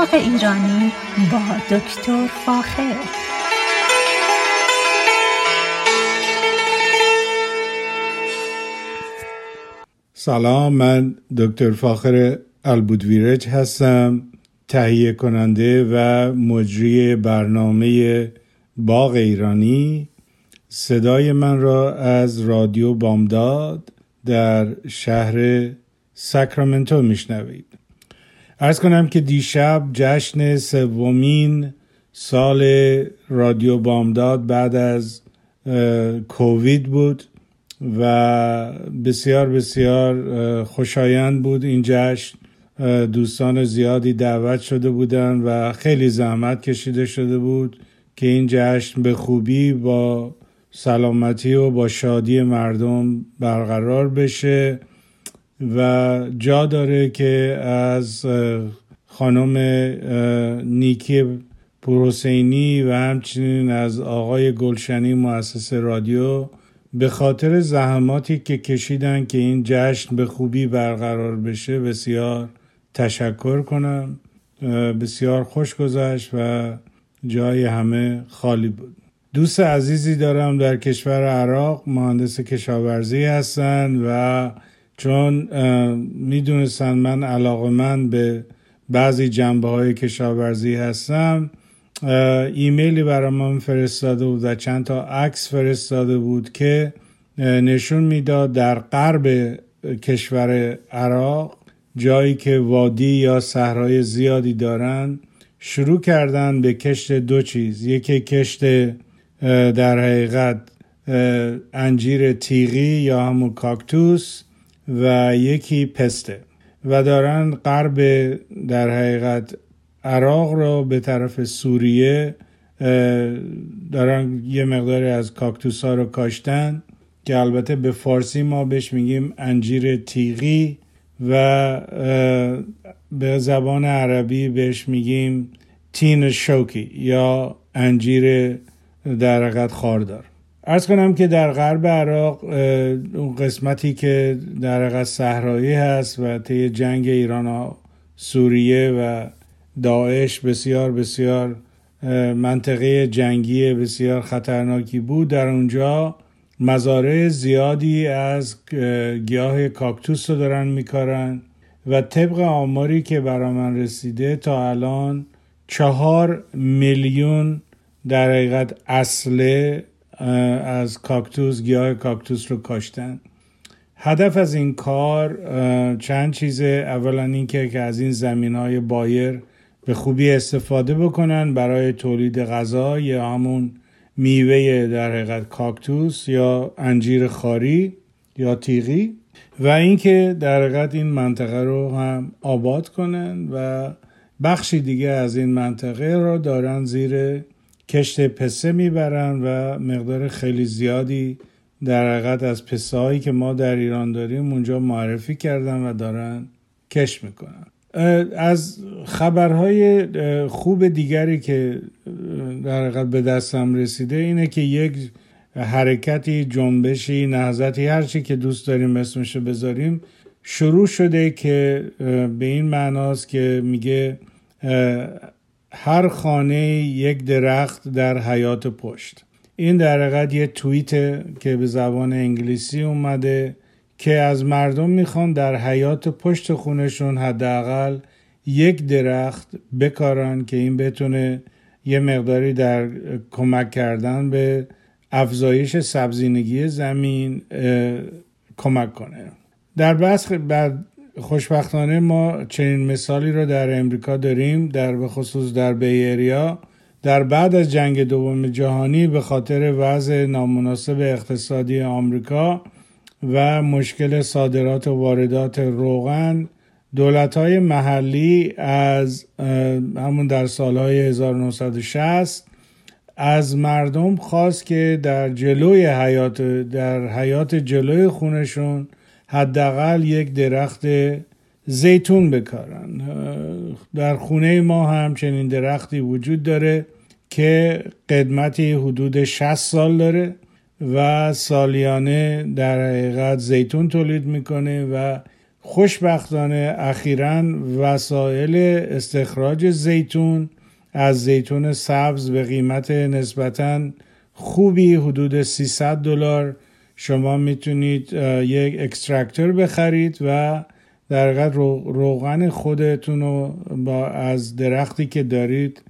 باغ ایرانی با دکتر فاخر. سلام، من دکتر فاخر البودویرج هستم، تهیه کننده و مجری برنامه باغ ایرانی. صدای من را از رادیو بامداد در شهر ساکرامنتو میشنوید. عرض کنم که دیشب جشن سومین سال رادیو بامداد بعد از کووید بود و بسیار بسیار خوشایند بود این جشن. دوستان زیادی دعوت شده بودند و خیلی زحمت کشیده شده بود که این جشن به خوبی با سلامتی و با شادی مردم برقرار بشه و جا داره که از خانم نیکی پروسینی و همچنین از آقای گلشنی مؤسس رادیو به خاطر زحماتی که کشیدن که این جشن به خوبی برقرار بشه بسیار تشکر کنم. بسیار خوش گذشت و جای همه خالی بود. دوست عزیزی دارم در کشور عراق، مهندس کشاورزی هستن و چون میدونستن من علاقه‌مند به بعضی جنبه‌های کشاورزی هستم، ایمیلی برام فرستاده بود و چند تا عکس فرستاده بود که نشون میداد در غرب کشور عراق، جایی که وادی یا صحرای زیادی دارن، شروع کردن به کشت دو چیز. یکی کشت در حقیقت انجیر تیغی یا همون کاکتوس و یکی پسته، و دارن غرب در حقیقت عراق را به طرف سوریه دارن یه مقداری از کاکتوس ها رو کاشتن که البته به فارسی ما بهش میگیم انجیر تیغی و به زبان عربی بهش میگیم تین شوکی یا انجیر در حقیقت خاردار. عرض کنم که در غرب عراق اون قسمتی که در حقیقت صحرایی هست و طی جنگ ایران و سوریه و داعش بسیار بسیار منطقه جنگی بسیار خطرناکی بود، در اونجا مزارع زیادی از گیاه کاکتوس رو دارن میکارن و طبق آماری که برا من رسیده تا الان 4 میلیون در حقیقت اصله از کاکتوس، گیاه کاکتوس رو کاشتن. هدف از این کار چند چیزه. اولا اینکه که از این زمین‌های بایر به خوبی استفاده بکنن برای تولید غذا یا همون میوه در حقیقت کاکتوس یا انجیر خاری یا تیغی، و اینکه در حقیقت این منطقه رو هم آباد کنن و بخشی دیگه از این منطقه رو دارن زیر کشت پسه میبرن و مقدار خیلی زیادی در حقیقت از پسه هایی که ما در ایران داریم اونجا معرفی کردن و دارن کشت میکنن. از خبرهای خوب دیگری که در حقیقت به دستم رسیده اینه که یک حرکتی، جنبشی، نهضتی، هرچی که دوست داریم اسمشو بذاریم، شروع شده که به این معناست که میگه هر خانه یک درخت در حیات پشت. این در حقیقت یه توییته که به زبان انگلیسی اومده که از مردم میخوان در حیات پشت خونشون حداقل یک درخت بکارن که این بتونه یه مقداری در کمک کردن به افزایش سبزینگی زمین کمک کنه. در بحث خوشبختانه ما چنین مثالی رو در امریکا داریم، در به خصوص در بی‌اریا. در بعد از جنگ دوم جهانی به خاطر وضع نامناسب اقتصادی آمریکا و مشکل صادرات و واردات روغن، دولت‌های محلی از همون در سالهای 1960 از مردم خواست که در حیات جلوی خونشون حداقل یک درخت زیتون بکارن. در خونه ما هم چنین درختی وجود داره که قدمتی حدود 60 سال داره و سالیانه در حقیقت زیتون تولید میکنه و خوشبختانه اخیراً وسایل استخراج زیتون از زیتون سبز به قیمت نسبتاً خوبی حدود $300 شما میتونید یک اکستراکتور بخرید و در حقیقت روغن خودتون رو از درختی که دارید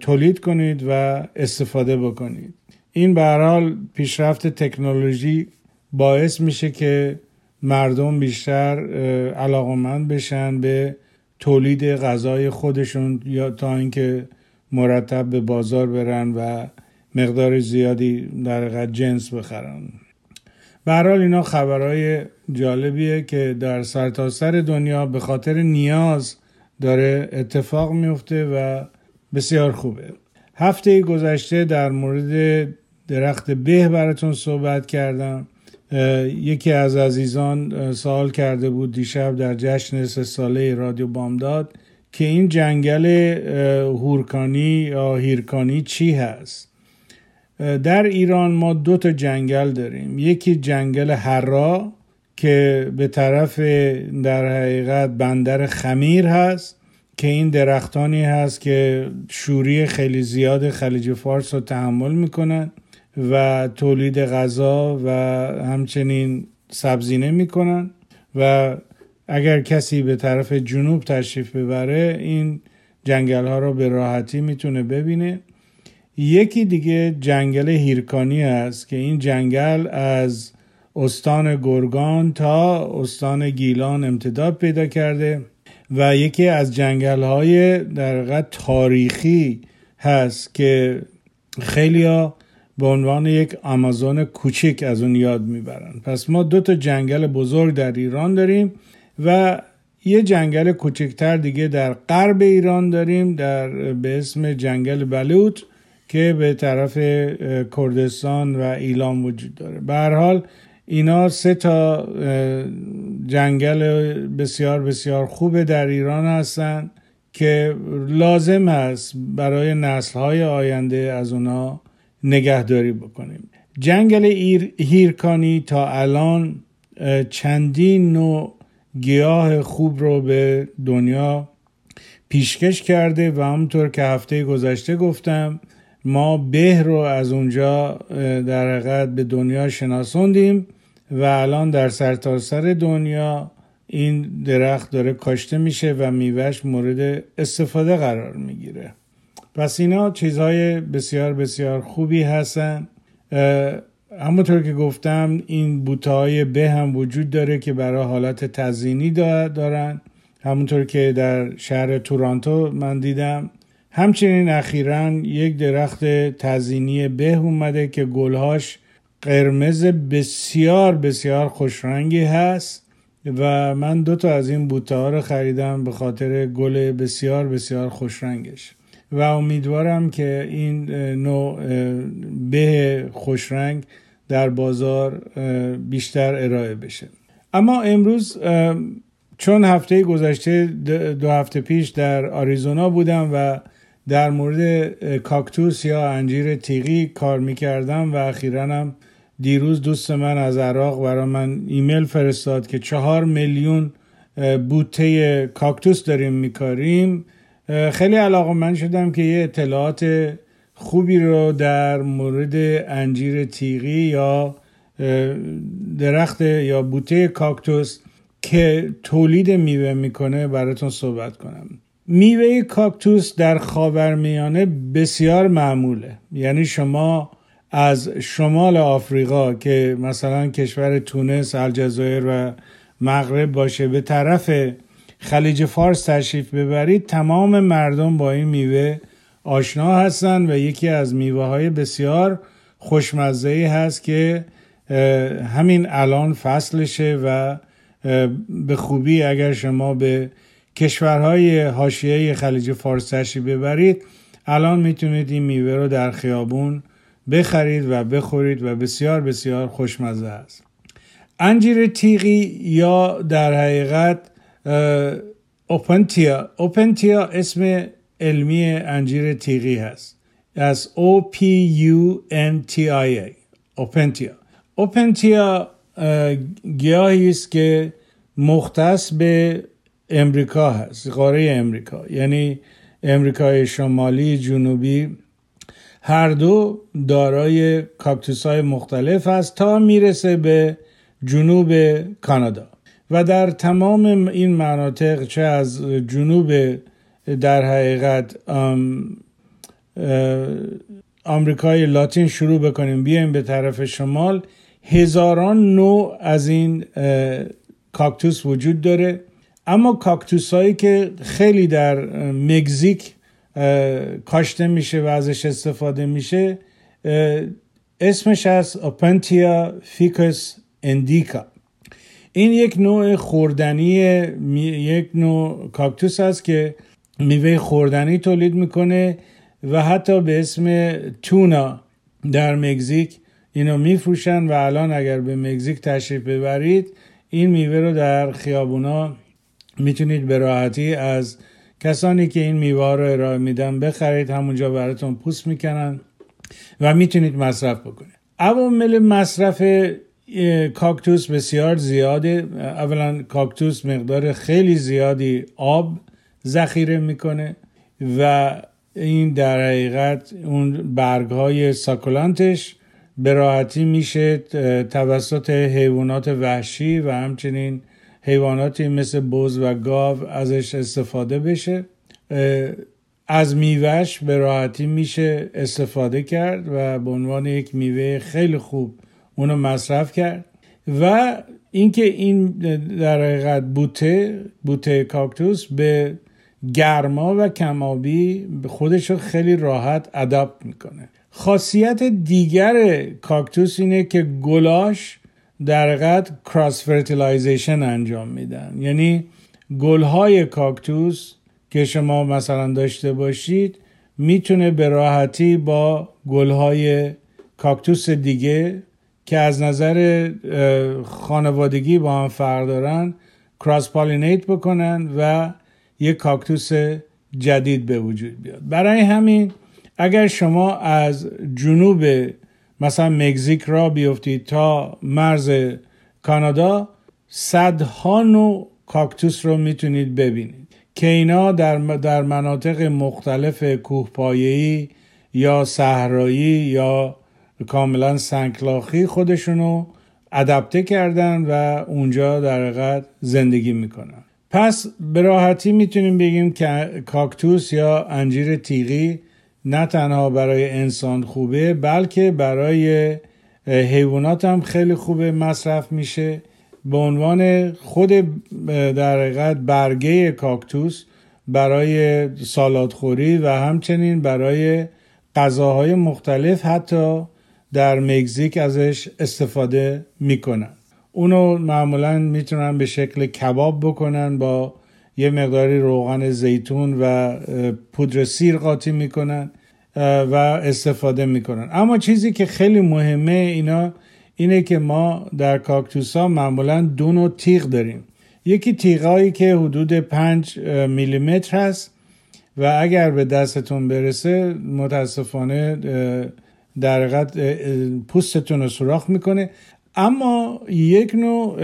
تولید کنید و استفاده بکنید. این به هر حال پیشرفت تکنولوژی باعث میشه که مردم بیشتر علاقه‌مند بشن به تولید غذای خودشون یا تا اینکه مرتب به بازار برن و مقدار زیادی در حقیقت جنس بخرن. به هر حال اینا خبرهای جالبیه که در سرتاسر دنیا به خاطر نیاز داره اتفاق میفته و بسیار خوبه. هفته گذشته در مورد درخت به براتون صحبت کردم. یکی از عزیزان سوال کرده بود دیشب در جشن 3 ساله رادیو بامداد که این جنگل هورکانی یا هیرکانی چی هست. در ایران ما 2 جنگل داریم، یکی جنگل هرا که به طرف در حقیقت بندر خمیر هست که این درختانی هست که شوری خیلی زیاد خلیج فارس رو تحمل میکنن و تولید غذا و همچنین سبزینه میکنن و اگر کسی به طرف جنوب تشریف ببره این جنگل ها رو به راحتی میتونه ببینه. یکی دیگه جنگل هیرکانی است که این جنگل از استان گرگان تا استان گیلان امتداد پیدا کرده و یکی از جنگل های در حقیقت تاریخی هست که خیلی ها به عنوان یک آمازون کوچک از اون یاد میبرن. پس ما 2 جنگل بزرگ در ایران داریم و یه جنگل کوچکتر دیگه در غرب ایران داریم به اسم جنگل بلوط که به طرف کردستان و ایلام وجود داره. به هر حال اینا 3 جنگل بسیار بسیار خوبه در ایران هستن که لازم هست برای نسل‌های آینده از اونا نگهداری بکنیم. جنگل هیرکانی تا الان چندین نوع گیاه خوب رو به دنیا پیشکش کرده و همونطور که هفته گذشته گفتم ما به رو از اونجا در حقیقت به دنیا شناسوندیم و الان در سرتاسر دنیا این درخت داره کاشته میشه و میوهش مورد استفاده قرار میگیره. پس اینا چیزهای بسیار بسیار خوبی هستن. همونطور که گفتم این بوته‌های به هم وجود داره که برای حالت تزیینی دارن، همونطور که در شهر تورنتو من دیدم. همچنین اخیراً یک درخت تزیینی به اومده که گلهاش قرمز بسیار بسیار خوشرنگی هست و من 2 از این بوته‌ها رو خریدم به خاطر گل بسیار بسیار خوشرنگش و امیدوارم که این نوع به خوشرنگ در بازار بیشتر ارائه بشه. اما امروز چون هفته گذشته 2 هفته پیش در آریزونا بودم و در مورد کاکتوس یا انجیر تیغی کار میکردم و اخیراً هم دیروز دوست من از عراق برای من ایمیل فرستاد که 4 میلیون بوته کاکتوس داریم میکاریم. خیلی علاقه‌مند شدم که یه اطلاعات خوبی رو در مورد انجیر تیغی یا درخت یا بوته کاکتوس که تولید میوه میکنه براتون صحبت کنم. میوه کاکتوس در خاورمیانه بسیار معموله، یعنی شما از شمال آفریقا که مثلا کشور تونس، الجزایر و مغرب باشه به طرف خلیج فارس تشریف ببرید تمام مردم با این میوه آشنا هستن و یکی از میوه های بسیار خوشمزه‌ای هست که همین الان فصلشه و به خوبی اگر شما به کشورهای حاشیه خلیج فارس تشریف ببرید الان میتونید این میوه رو در خیابون بخرید و بخورید و بسیار بسیار خوشمزه است. انجیر تیغی یا در حقیقت اوپنتیا اسم علمی انجیر تیغی هست، از O P U N T I A اوپنتیا گیاهی است که مختص به امریکا هست، قاره امریکا، یعنی امریکای شمالی، جنوبی، هر دو دارای کاکتوس‌های مختلف هست تا میرسه به جنوب کانادا. و در تمام این مناطق، چه از جنوب در حقیقت آمریکای لاتین شروع بکنیم بیایم به طرف شمال، هزاران نوع از این کاکتوس وجود داره. اما کاکتوس هایی که خیلی در مکزیک کاشته میشه و ازش استفاده میشه اسمش از اوپنتیا فیکوس ایندیکا. این یک نوع خوردنی، یک نوع کاکتوس هست که میوه خوردنی تولید میکنه و حتی به اسم تونا در مکزیک اینو میفروشن و الان اگر به مکزیک تشریف ببرید این میوه رو در خیابونا میتونید به راحتی از کسانی که این میوه رو ارائه میدن بخرید، همونجا براتون پوست میکنن و میتونید مصرف بکنید. عوامل مصرف کاکتوس بسیار زیاده. اولا کاکتوس مقدار خیلی زیادی آب ذخیره میکنه و این در حقیقت اون برگ‌های ساکولانتش به راحتی میشه توسط حیوانات وحشی و همچنین حیواناتی مثل بز و گاو ازش استفاده بشه. از میوهش به راحتی میشه استفاده کرد و به عنوان یک میوه خیلی خوب اونو مصرف کرد. و اینکه این در حقیقت بوته کاکتوس به گرما و کم‌آبی خودشو خیلی راحت اداپت میکنه. خاصیت دیگر کاکتوس اینه که گلاش در حقیقت کراس فرتیلایزیشن انجام میدن، یعنی گلهای کاکتوس که شما مثلا داشته باشید میتونه به راحتی با گلهای کاکتوس دیگه که از نظر خانوادگی با هم فرق دارن کراس پالینیت بکنن و یک کاکتوس جدید به وجود بیاد. برای همین اگر شما از جنوب مثلا مکزیک را بیفتید تا مرز کانادا، صدها نوع کاکتوس رو میتونید ببینید که اینا در مناطق مختلف کوهپایه‌ای یا صحرایی یا کاملا سنگلاخی خودشونو ادپته کردن و اونجا در حقیقت زندگی میکنن. پس به راحتی میتونیم بگیم که کاکتوس یا انجیر تیغی نه تنها برای انسان خوبه بلکه برای حیوانات هم خیلی خوبه، مصرف میشه. به عنوان خود در حقیقت برگه کاکتوس برای سالاد خوری و همچنین برای غذاهای مختلف حتی در مکزیک ازش استفاده میکنن. اونو معمولا میتونن به شکل کباب بکنن، با یه مقداری روغن زیتون و پودر سیر قاطی میکنن و استفاده میکنن. اما چیزی که خیلی مهمه اینه که ما در کاکتوس ها معمولا دو نوع تیغ داریم. یکی تیغایی که حدود 5 میلیمتر هست و اگر به دستتون برسه متاسفانه در حقیقت پوستتون رو سوراخ میکنه. اما یک نوع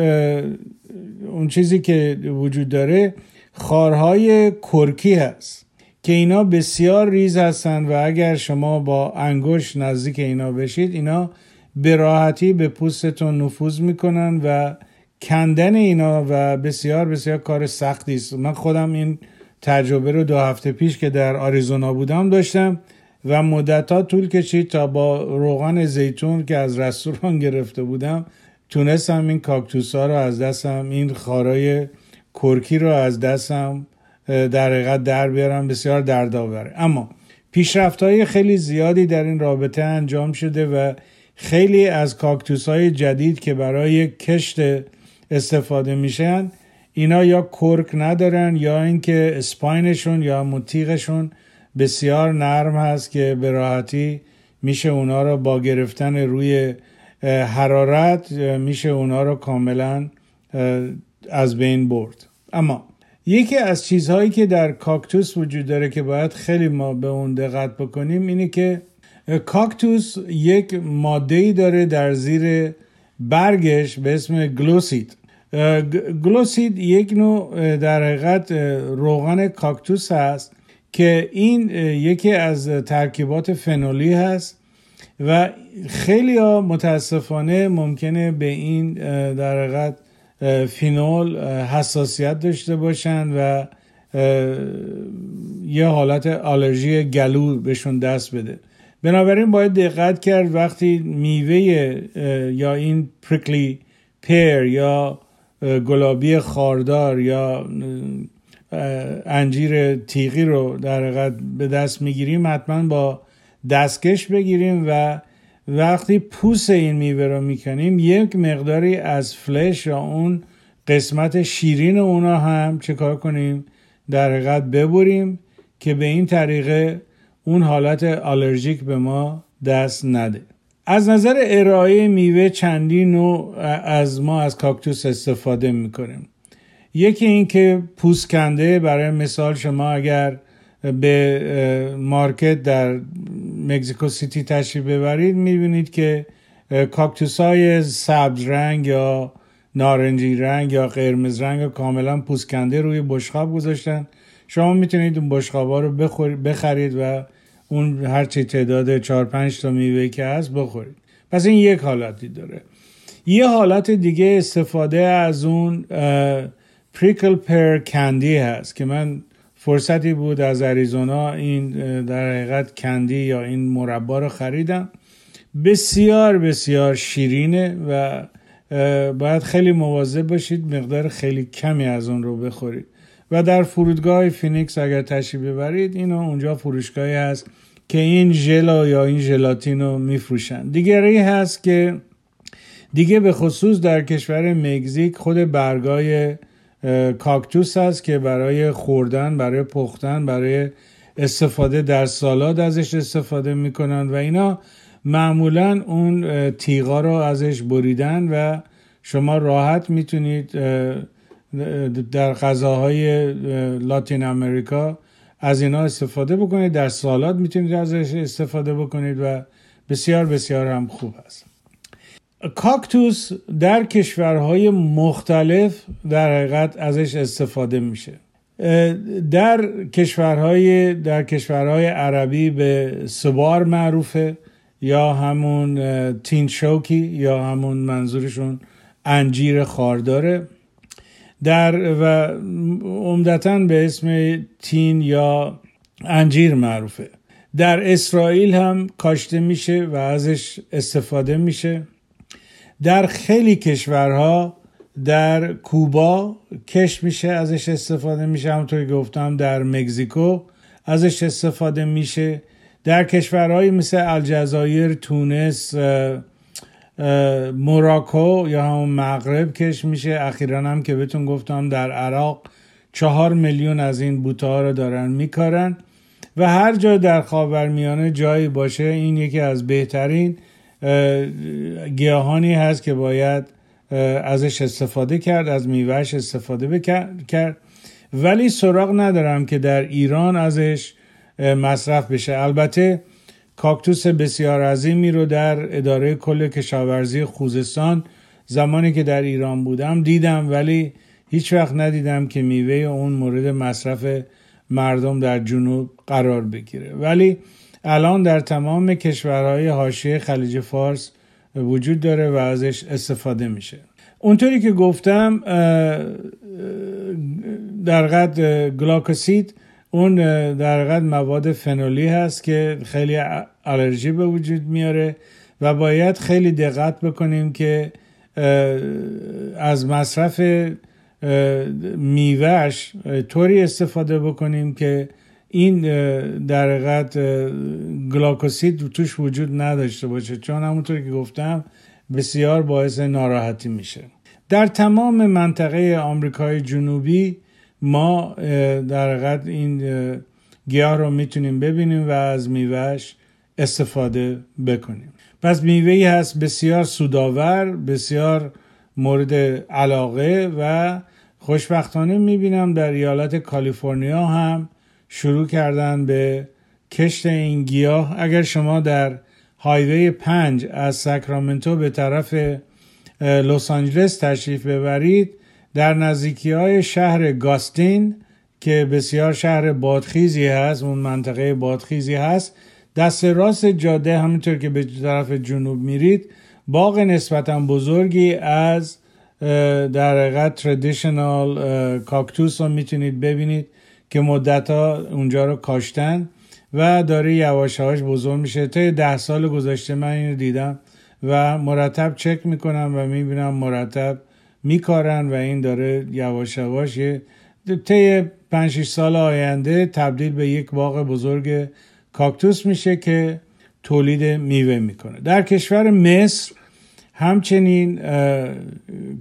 اون چیزی که وجود داره خارهای کرکی هست که اینا بسیار ریز هستن و اگر شما با انگشت نزدیک اینا بشید اینا به راحتی به پوستتون نفوذ میکنن و کندن اینا و بسیار بسیار کار سختی است. من خودم این تجربه رو 2 هفته پیش که در آریزونا بودم داشتم و مدت‌ها طول کشید تا با روغن زیتون که از رستوران گرفته بودم تونستم این کاکتوس‌ها رو از دستم، این خارای کرکی رو از دستم در حقیقت در بیارم. بسیار دردآوره. اما پیشرفت‌های خیلی زیادی در این رابطه انجام شده و خیلی از کاکتوس‌های جدید که برای کشت استفاده میشن اینا یا کرک ندارن یا اینکه اسپاینشون یا متیغشون بسیار نرم هست که به راحتی میشه اونا رو با گرفتن روی حرارت میشه اونا رو کاملا از بین برد. اما یکی از چیزهایی که در کاکتوس وجود داره که باید خیلی ما به اون دقت بکنیم اینه که کاکتوس یک ماده‌ای داره در زیر برگش به اسم گلوسید گلوسید یک نوع در حقیقت روغن کاکتوس هست که این یکی از ترکیبات فنولی هست و خیلی ها متاسفانه ممکنه به این در حقیقت فینول حساسیت داشته باشن و یه حالت آلرژی گلو بهشون دست بده. بنابراین باید دقت کرد وقتی میوه یا این پریکلی پیر یا گلابی خاردار یا انجیر تیغی رو در حقیقت به دست میگیریم حتما با دستکش بگیریم و وقتی پوست این میوه رو میکنیم یک مقداری از فلش یا اون قسمت شیرین اونا هم چه کار کنیم در حقیقت ببریم که به این طریقه اون حالت آلرژیک به ما دست نده. از نظر ارائه میوه چندین نوع از ما از کاکتوس استفاده میکنیم. یکی این که پوست کنده، برای مثال شما اگر به مارکت در مکزیکو سیتی تشریف ببرید میبینید که کاکتوس های سبز رنگ یا نارنجی رنگ یا قرمز رنگ کاملا پوست کنده روی بشقاب گذاشتن. شما میتونید اون بشقابا رو بخرید و اون هرچی تعداد 4-5 تا میوه که هست بخورید. پس این یک حالتی داره. یه حالت دیگه استفاده از اون پریکل پر کندی هست که من فرصتی بود از آریزونا این در حقیقت کندی یا این مربا رو خریدم. بسیار بسیار شیرینه و باید خیلی مواظب باشید مقدار خیلی کمی از اون رو بخورید. و در فرودگاه فینکس اگر تشریف ببرید اینا اونجا فروشگاهی هست که این ژل یا این ژلاتین رو میفروشن. دیگری هست که دیگه به خصوص در کشور مکزیک خود برگای کاکتوس هست که برای خوردن، برای پختن، برای استفاده در سالاد ازش استفاده میکنن و اینا معمولا اون تیغا رو ازش بریدن و شما راحت میتونید در غذاهای لاتین امریکا از اینا استفاده بکنید، در سالاد میتونید ازش استفاده بکنید و بسیار بسیار هم خوب است. کاکتوس در کشورهای مختلف در حقیقت ازش استفاده میشه. در کشورهای عربی به سبار معروفه یا همون تین شوکی یا همون منظورشون انجیر خارداره و عمدتاً به اسم تین یا انجیر معروفه. در اسرائیل هم کاشته میشه و ازش استفاده میشه. در خیلی کشورها، در کوبا کشت میشه، ازش استفاده میشه، همونطور که گفتم در مکزیکو ازش استفاده میشه. در کشورهای مثل الجزایر، تونس، موراکو یا همون مغرب کشت میشه. اخیرا هم که بهتون گفتم در عراق 4 میلیون از این بوته‌ها رو دارن میکارن و هر جا در خاورمیانه جایی باشه این یکی از بهترین گیاهانی هست که باید ازش استفاده کرد، از میوهش استفاده کرد. ولی سراغ ندارم که در ایران ازش مصرف بشه. البته کاکتوس بسیار عظیمی رو در اداره کل کشاورزی خوزستان زمانی که در ایران بودم دیدم، ولی هیچ وقت ندیدم که میوه اون مورد مصرف مردم در جنوب قرار بگیره. ولی الان در تمام کشورهای حاشیه خلیج فارس وجود داره و ازش استفاده میشه. اونطوری که گفتم در قد گلاکوسید اون در قد مواد فنولی هست که خیلی آلرژی به وجود میاره و باید خیلی دقت بکنیم که از مصرف میوهش طوری استفاده بکنیم که این در حقیقت گلاکوسید توش وجود نداشته باشه، چون همونطور که گفتم بسیار باعث ناراحتی میشه. در تمام منطقه آمریکای جنوبی ما در حقیقت این گیاه رو میتونیم ببینیم و از میوهش استفاده بکنیم. پس میوهی هست بسیار سودآور، بسیار مورد علاقه و خوشبختانه میبینم در ایالت کالیفرنیا هم شروع کردن به کشت این گیاه. اگر شما در هایوی 5 از ساکرامنتو به طرف لس آنجلس تشریف ببرید در نزدیکی‌های شهر گاستین که بسیار شهر بادخیزی هست، اون منطقه بادخیزی هست، دست راست جاده همونطور که به طرف جنوب میرید باغ نسبتاً بزرگی از در حقیقت تردیشنال کاکتوس رو میتونید ببینید که مدت‌ها اونجا رو کاشتن و داره یواش‌هاش بزرگ میشه. تا 10 سال گذشته من اینو دیدم و مرتب چک میکنم و میبینم مرتب میکارن و این داره یواش‌هاش تا 5-6 سال آینده تبدیل به یک باغ بزرگ کاکتوس میشه که تولید میوه میکنه. در کشور مصر همچنین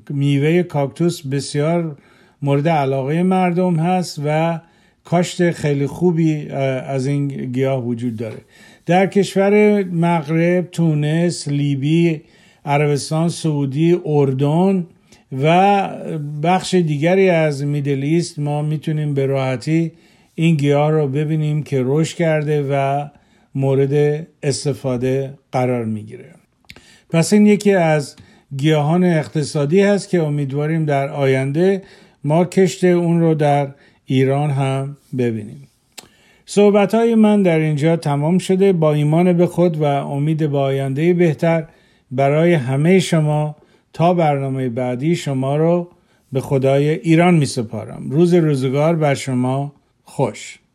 میوه کاکتوس بسیار مورد علاقه مردم هست و کاشت خیلی خوبی از این گیاه وجود داره. در کشور مغرب، تونس، لیبی، عربستان، سعودی، اردن و بخش دیگری از میدل ایست ما میتونیم به راحتی این گیاه رو ببینیم که رشد کرده و مورد استفاده قرار میگیره. پس این یکی از گیاهان اقتصادی هست که امیدواریم در آینده ما کشت اون رو در ایران هم ببینیم. صحبت‌های من در اینجا تمام شده. با ایمان به خود و امید به آینده بهتر برای همه شما تا برنامه بعدی شما رو به خدای ایران می سپارم. روز روزگار بر شما خوش.